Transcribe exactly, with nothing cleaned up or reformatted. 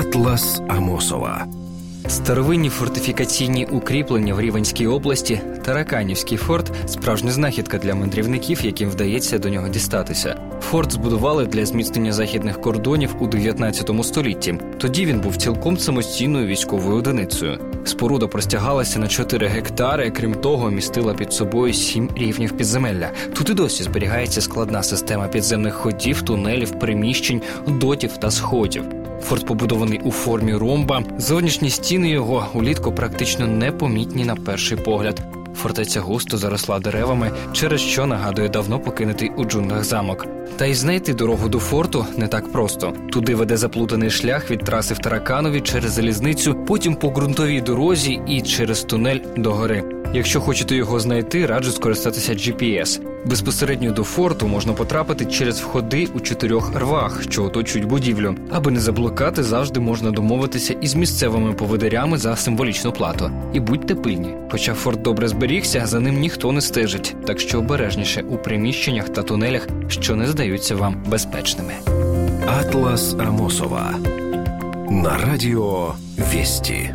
Атлас Амосова. Старовинні фортифікаційні укріплення в Рівненській області, Тараканівський форт – справжня знахідка для мандрівників, яким вдається до нього дістатися. Форт збудували для зміцнення західних кордонів у дев'ятнадцятому столітті. Тоді він був цілком самостійною військовою одиницею. Споруда простягалася на чотири гектари, крім того, містила під собою сім рівнів підземелля. Тут і досі зберігається складна система підземних ходів, тунелів, приміщень, дотів та сходів. Форт побудований у формі ромба. Зовнішні стіни його улітку практично непомітні на перший погляд. Фортеця густо заросла деревами, через що нагадує давно покинутий у джунглях замок. Та й знайти дорогу до форту не так просто. Туди веде заплутаний шлях від траси в Тараканові через залізницю, потім по ґрунтовій дорозі і через тунель до гори. Якщо хочете його знайти, раджу скористатися джі пі ес. Безпосередньо до форту можна потрапити через входи у чотирьох рвах, що оточують будівлю. Аби не заблукати, завжди можна домовитися із місцевими поводирями за символічну плату. І будьте пильні. Хоча форт добре зберігся, за ним ніхто не стежить, так що обережніше у приміщеннях та тунелях, що не здаються вам безпечними. Атлас Амосова на радіо Вісті.